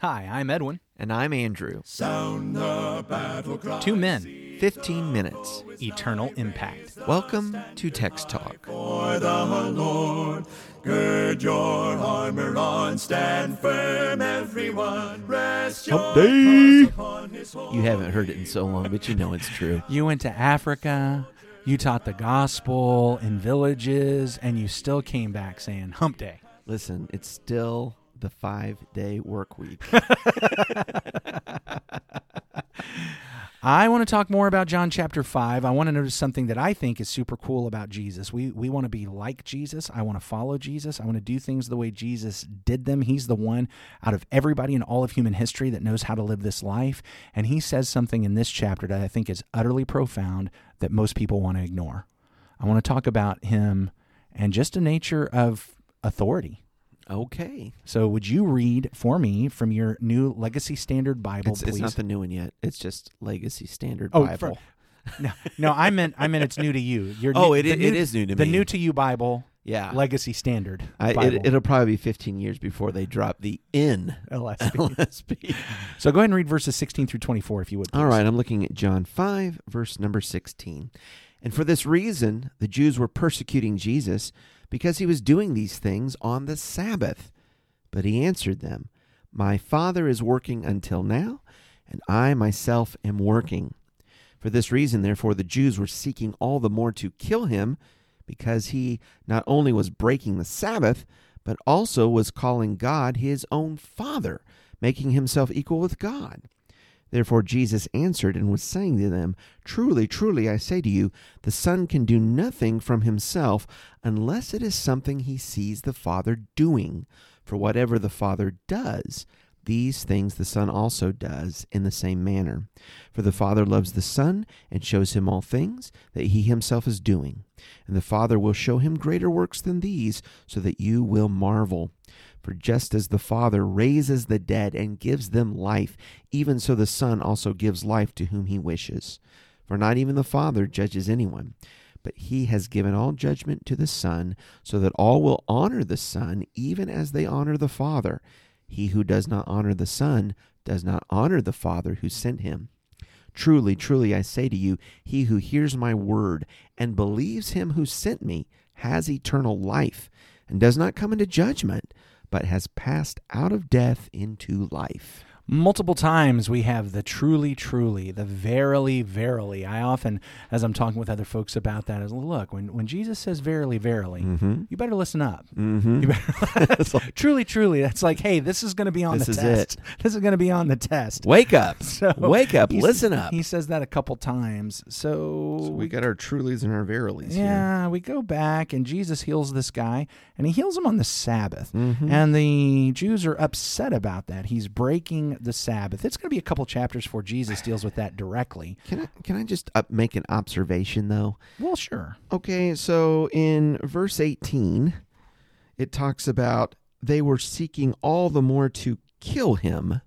Hi, I'm Edwin. And I'm Andrew. Sound the battle cry. Two men. 15 minutes. Eternal impact. Welcome to TextTalk. For the Lord, gird your armor on, stand firm, everyone. Rest your cause upon his holy. You haven't heard it in so long, but you know it's true. You went to Africa, you taught the gospel in villages, and you still came back saying, hump day. Listen, it's still the 5-day work week. I want to talk more about John chapter 5. I want to notice something that I think is super cool about Jesus. We want to be like Jesus. I want to follow Jesus. I want to do things the way Jesus did them. He's the one out of everybody in all of human history that knows how to live this life. And he says something in this chapter that I think is utterly profound that most people want to ignore. I want to talk about him and just the nature of authority. Okay. So would you read for me from your new Legacy Standard Bible, please? It's not the new one yet. It's just Legacy Standard Bible. No, I meant it's new to you. It is new to me. The new to you Bible, yeah. Legacy Standard Bible. It'll probably be 15 years before they drop the LSB. So go ahead and read verses 16 through 24, if you would, please. All right, I'm looking at John 5, verse number 16. And for this reason, the Jews were persecuting Jesus, because he was doing these things on the Sabbath. But he answered them, "My Father is working until now, and I myself am working." For this reason, therefore, the Jews were seeking all the more to kill him, because he not only was breaking the Sabbath, but also was calling God his own Father, making himself equal with God. Therefore Jesus answered and was saying to them, "Truly, truly, I say to you, the Son can do nothing from himself unless it is something he sees the Father doing. For whatever the Father does, these things the Son also does in the same manner. For the Father loves the Son and shows him all things that he himself is doing. And the Father will show him greater works than these, so that you will marvel. For just as the Father raises the dead and gives them life, even so the Son also gives life to whom he wishes. For not even the Father judges anyone, but he has given all judgment to the Son, so that all will honor the Son, even as they honor the Father. He who does not honor the Son does not honor the Father who sent him. Truly, truly, I say to you, he who hears my word and believes him who sent me has eternal life, and does not come into judgment, but has passed out of death into life." Multiple times we have the truly, truly, the verily, verily. I often, as I'm talking with other folks about that, is look, when Jesus says verily, verily, you better listen up. You better, like, truly, truly, that's like, hey, this is going to be on the test. This is going to be on the test. Wake up. Wake up. Listen up. He says that a couple times. So we got our trulies and our verilies here. Yeah, we go back, and Jesus heals this guy, and he heals him on the Sabbath. And the Jews are upset about that. He's breaking the Sabbath. It's going to be a couple chapters before Jesus deals with that directly. Can I just make an observation, though? Well, sure. Okay, so in verse 18, it talks about they were seeking all the more to kill him.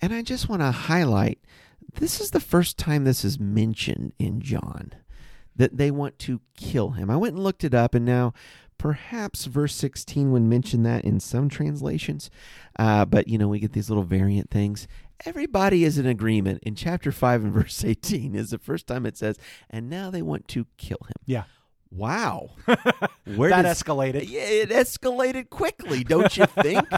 And I just want to highlight, this is the first time this is mentioned in John, that they want to kill him. I went and looked it up, and now perhaps verse 16 would mention that in some translations, but we get these little variant things. Everybody is in agreement in chapter 5 and verse 18 is the first time it says, and now they want to kill him. Yeah. Wow. Escalated. Yeah, it escalated quickly, don't you think?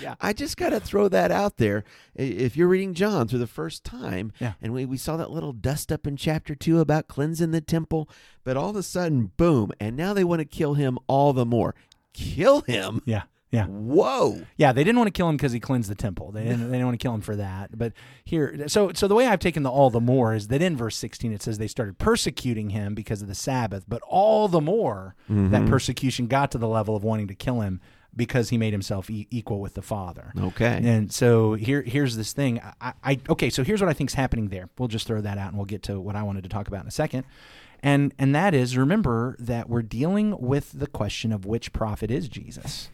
Yeah. I just got to throw that out there. If you're reading John through the first time, and we saw that little dust up in chapter 2 about cleansing the temple, but all of a sudden, boom, and now they want to kill him all the more. Kill him? Yeah. Yeah. Whoa. Yeah, they didn't want to kill him because he cleansed the temple. They didn't want to kill him for that. But here, so the way I've taken the all the more is that in verse 16 it says they started persecuting him because of the Sabbath, but all the more that persecution got to the level of wanting to kill him because he made himself equal with the Father. Okay. And so here's this thing. So here's what I think's happening there. We'll just throw that out and we'll get to what I wanted to talk about in a second. And that is, remember that we're dealing with the question of which prophet is Jesus.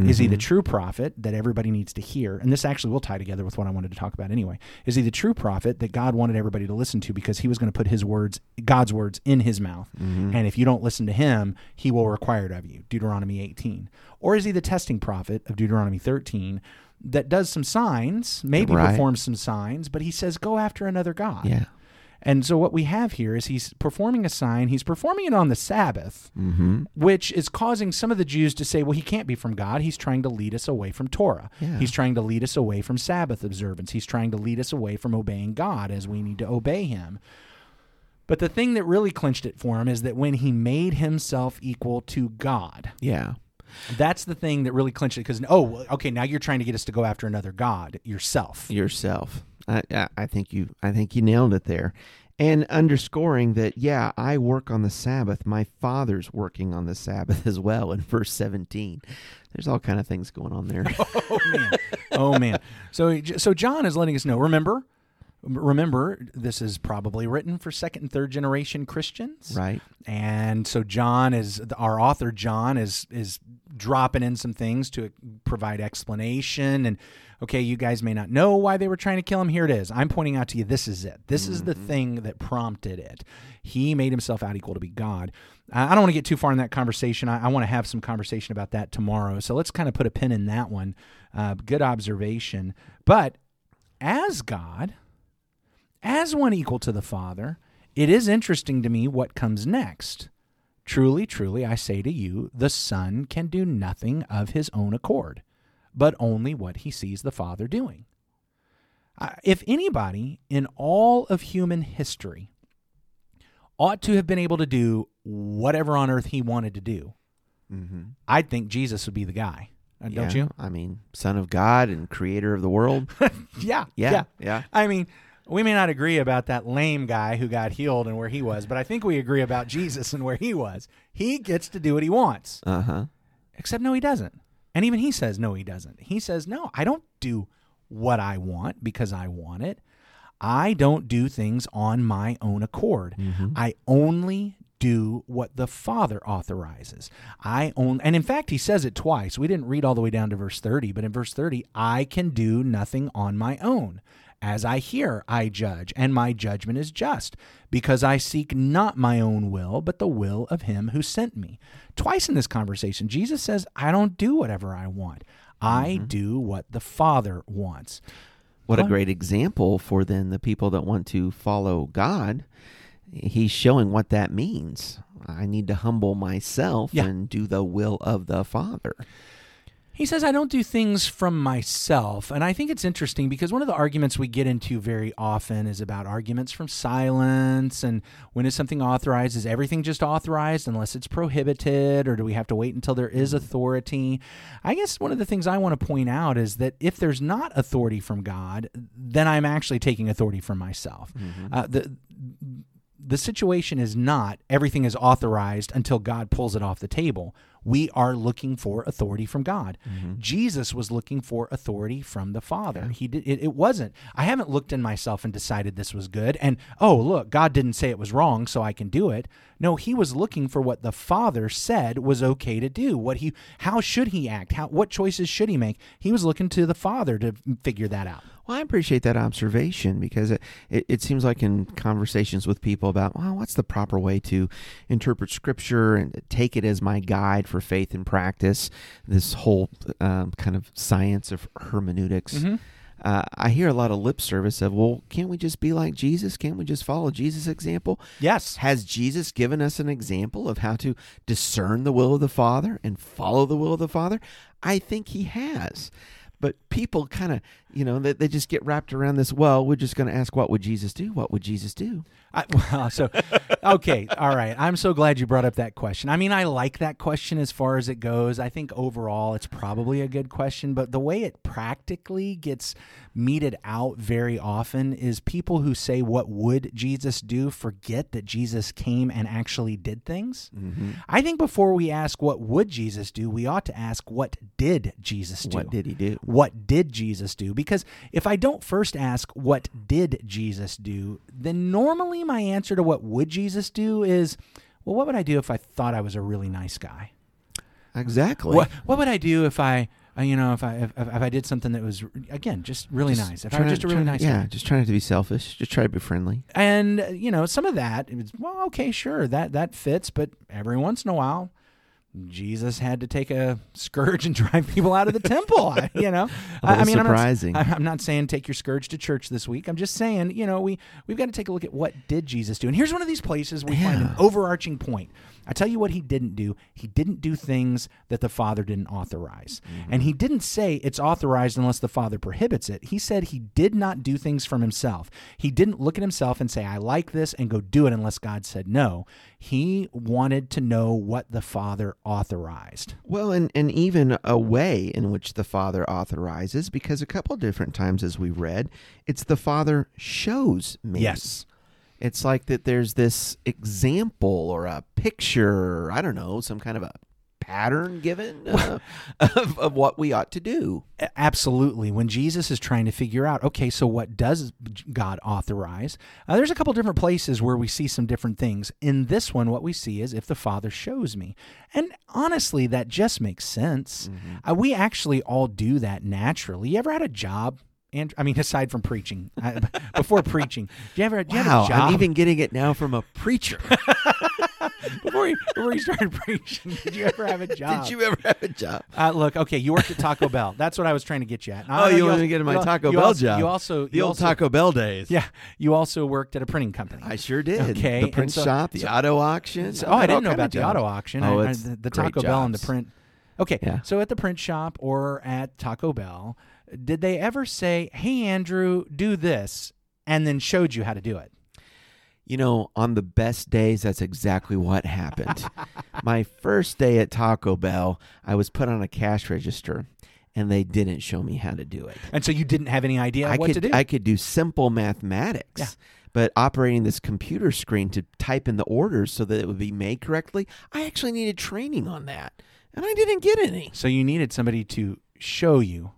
Is he the true prophet that everybody needs to hear? And this actually will tie together with what I wanted to talk about anyway. Is he the true prophet that God wanted everybody to listen to because he was going to put God's words in his mouth? And if you don't listen to him, he will require it of you, Deuteronomy 18. Or is he the testing prophet of Deuteronomy 13 that does some signs, maybe performs some signs, but he says, go after another god. Yeah. And so what we have here is he's performing a sign. He's performing it on the Sabbath, mm-hmm. which is causing some of the Jews to say, well, he can't be from God. He's trying to lead us away from Torah. Yeah. He's trying to lead us away from Sabbath observance. He's trying to lead us away from obeying God as we need to obey him. But the thing that really clinched it for him is that when he made himself equal to God. Yeah. That's the thing that really clinched it because, oh, okay, now you're trying to get us to go after another God, yourself. Yourself. I think you nailed it there. And underscoring that, yeah, I work on the Sabbath. My Father's working on the Sabbath as well in verse 17. There's all kind of things going on there. Oh, man. Oh, man. So John is letting us know, remember, this is probably written for second and third generation Christians. Right. And so our author John is dropping in some things to provide explanation. And, okay, you guys may not know why they were trying to kill him. Here it is. I'm pointing out to you, this is it. This is the thing that prompted it. He made himself out equal to be God. I don't want to get too far in that conversation. I want to have some conversation about that tomorrow. So let's kind of put a pin in that one. Good observation. But as God, as one equal to the Father, it is interesting to me what comes next. Truly, truly, I say to you, the Son can do nothing of his own accord, but only what he sees the Father doing. If anybody in all of human history ought to have been able to do whatever on earth he wanted to do, mm-hmm. I'd think Jesus would be the guy. Don't you? I mean, Son of God and creator of the world. Yeah. I mean, we may not agree about that lame guy who got healed and where he was, but I think we agree about Jesus and where he was. He gets to do what he wants. Uh-huh. Except, no, he doesn't. And even he says, no, he doesn't. He says, no, I don't do what I want because I want it. I don't do things on my own accord. Mm-hmm. I only do what the Father authorizes. And in fact, he says it twice. We didn't read all the way down to verse 30, but in verse 30, I can do nothing on my own. As I hear, I judge, and my judgment is just, because I seek not my own will, but the will of him who sent me. Twice in this conversation, Jesus says, I don't do whatever I want. I mm-hmm. do what the Father wants. What a great example for then the people that want to follow God. He's showing what that means. I need to humble myself and do the will of the Father. He says, I don't do things from myself. And I think it's interesting because one of the arguments we get into very often is about arguments from silence and when is something authorized? Is everything just authorized unless it's prohibited, or do we have to wait until there is authority? I guess one of the things I want to point out is that if there's not authority from God, then I'm actually taking authority from myself. Mm-hmm. The situation is not everything is authorized until God pulls it off the table. We are looking for authority from God. Mm-hmm. Jesus was looking for authority from the Father. Yeah. It wasn't, I haven't looked in myself and decided this was good. And, oh, look, God didn't say it was wrong, so I can do it. No, he was looking for what the Father said was okay to do. How should he act? What choices should he make? He was looking to the Father to figure that out. Well, I appreciate that observation because it seems like in conversations with people about, well, what's the proper way to interpret Scripture and take it as my guide for faith and practice, this whole kind of science of hermeneutics. Mm-hmm. I hear a lot of lip service of, well, can't we just be like Jesus? Can't we just follow Jesus' example? Yes. Has Jesus given us an example of how to discern the will of the Father and follow the will of the Father? I think he has. But people kind of, they just get wrapped around this, well, we're just going to ask, what would Jesus do? What would Jesus do? Okay, all right. I'm so glad you brought up that question. I mean, I like that question as far as it goes. I think overall it's probably a good question, but the way it practically gets meted out very often is people who say, what would Jesus do, forget that Jesus came and actually did things. Mm-hmm. I think before we ask, what would Jesus do, we ought to ask, what did Jesus do? What did he do? What did Jesus do? Because if I don't first ask, what did Jesus do, then normally my answer to what would Jesus do is, well, what would I do if I thought I was a really nice guy? Exactly. What would I do if I did something that was, again, just really nice? If I was just a really nice guy. Yeah, just trying not to be selfish. Just try to be friendly. And, some of that, it was, well, okay, sure, that fits, but every once in a while, Jesus had to take a scourge and drive people out of the temple. Surprising. I'm not saying take your scourge to church this week. I'm just saying, we've got to take a look at what did Jesus do. And here's one of these places we find an overarching point. I tell you what he didn't do. He didn't do things that the Father didn't authorize. Mm-hmm. And he didn't say it's authorized unless the Father prohibits it. He said he did not do things from himself. He didn't look at himself and say, I like this, and go do it unless God said no. He wanted to know what the Father authorized. Well, and even a way in which the Father authorizes, because a couple different times as we've read, it's the Father shows me. Yes. It's like that there's this example or a picture, or I don't know, some kind of a pattern given of what we ought to do. Absolutely. When Jesus is trying to figure out, okay, so what does God authorize? There's a couple different places where we see some different things. In this one, what we see is if the Father shows me. And honestly, that just makes sense. Mm-hmm. We actually all do that naturally. You ever had a job? And I mean, aside from preaching, before preaching, do you ever have a job? I'm even getting it now from a preacher. Before you started preaching, did you ever have a job? You worked at Taco Bell. That's what I was trying to get you at. You want to get my Taco Bell job? You also Taco Bell days. Yeah, you also worked at a printing company. I sure did. Okay, the print shop, the auto auction. I didn't know about the auto auction. The Taco Bell and the print. Okay, so at the print shop or at Taco Bell. Did they ever say, hey, Andrew, do this, and then showed you how to do it? On the best days, that's exactly what happened. My first day at Taco Bell, I was put on a cash register, and they didn't show me how to do it. And so you didn't have any idea what to do? I could do simple mathematics. Yeah. But operating this computer screen to type in the orders so that it would be made correctly, I actually needed training on that, and I didn't get any. So you needed somebody to show you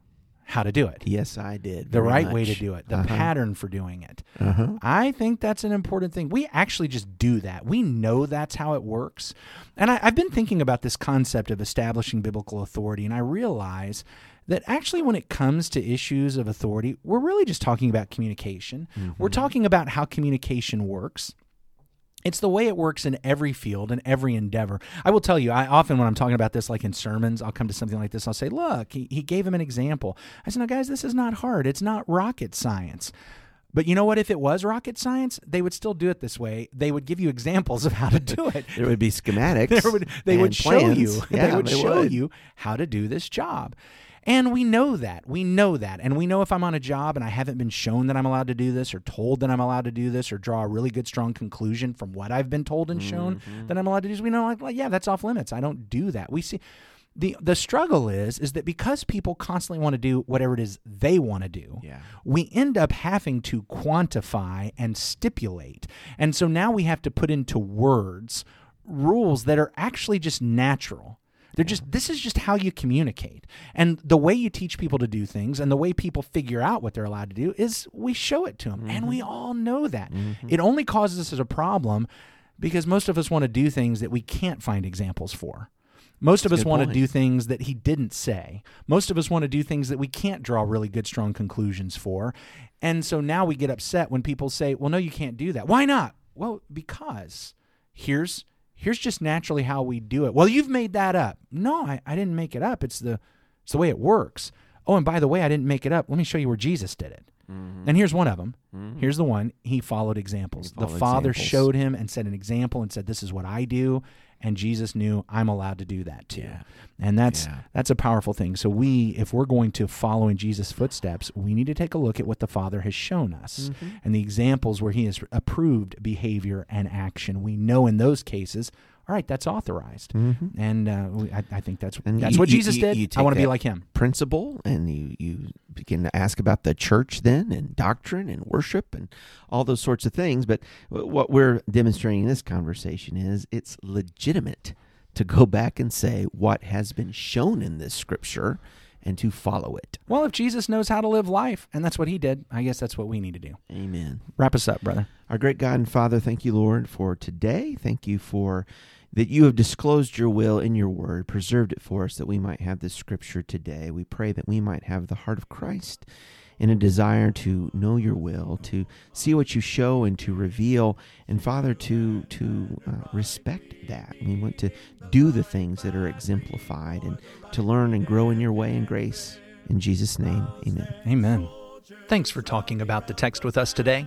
how to do it. Yes, I did. The right way to do it. The pattern for doing it. Uh-huh. I think that's an important thing. We actually just do that. We know that's how it works. And I've been thinking about this concept of establishing biblical authority, and I realize that actually when it comes to issues of authority, we're really just talking about communication. Mm-hmm. We're talking about how communication works. It's the way it works in every field and every endeavor. I will tell you, I often when I'm talking about this, like in sermons, I'll come to something like this. I'll say, look, he gave him an example. I said, no, guys, this is not hard. It's not rocket science. But you know what? If it was rocket science, they would still do it this way. They would give you examples of how to do it. There would be schematics. They would show you. Yeah, they would show you how to do this job. And we know that. We know that. And we know if I'm on a job and I haven't been shown that I'm allowed to do this or told that I'm allowed to do this or draw a really good, strong conclusion from what I've been told and shown that I'm allowed to do this, we know, that's off limits. I don't do that. We see the struggle is that because people constantly want to do whatever it is they want to do, we end up having to quantify and stipulate. And so now we have to put into words rules that are actually just natural. This is just how you communicate. And the way you teach people to do things and the way people figure out what they're allowed to do is we show it to them. Mm-hmm. And we all know that. Mm-hmm. It only causes us as a problem because most of us want to do things that we can't find examples for. Most of us want to do things that he didn't say. Most of us want to do things that we can't draw really good, strong conclusions for. And so now we get upset when people say, well, no, you can't do that. Why not? Well, because here's just naturally how we do it. Well, you've made that up. No, I didn't make it up. It's the way it works. Oh, and by the way, I didn't make it up. Let me show you where Jesus did it. Mm-hmm. And here's one of them. Mm-hmm. Here's the one. He followed examples. The Father showed him and set an example and said, this is what I do. And Jesus knew I'm allowed to do that too. Yeah. And that's a powerful thing. So if we're going to follow in Jesus' footsteps, we need to take a look at what the Father has shown us and the examples where he has approved behavior and action. We know in those cases, all right, that's authorized. Mm-hmm. And I think that's what Jesus did. I want to be like him. Principle, and you begin to ask about the church then, and doctrine, and worship, and all those sorts of things. But what we're demonstrating in this conversation is it's legitimate to go back and say what has been shown in this scripture and to follow it. Well, if Jesus knows how to live life, and that's what he did, I guess that's what we need to do. Amen. Wrap us up, brother. Our great God and Father, thank you, Lord, for today. Thank you for that you have disclosed your will in your word, preserved it for us that we might have this scripture today. We pray that we might have the heart of Christ in a desire to know your will, to see what you show and to reveal, and Father, to respect that. We want to do the things that are exemplified and to learn and grow in your way and grace. In Jesus' name, amen. Amen. Thanks for talking about the text with us today.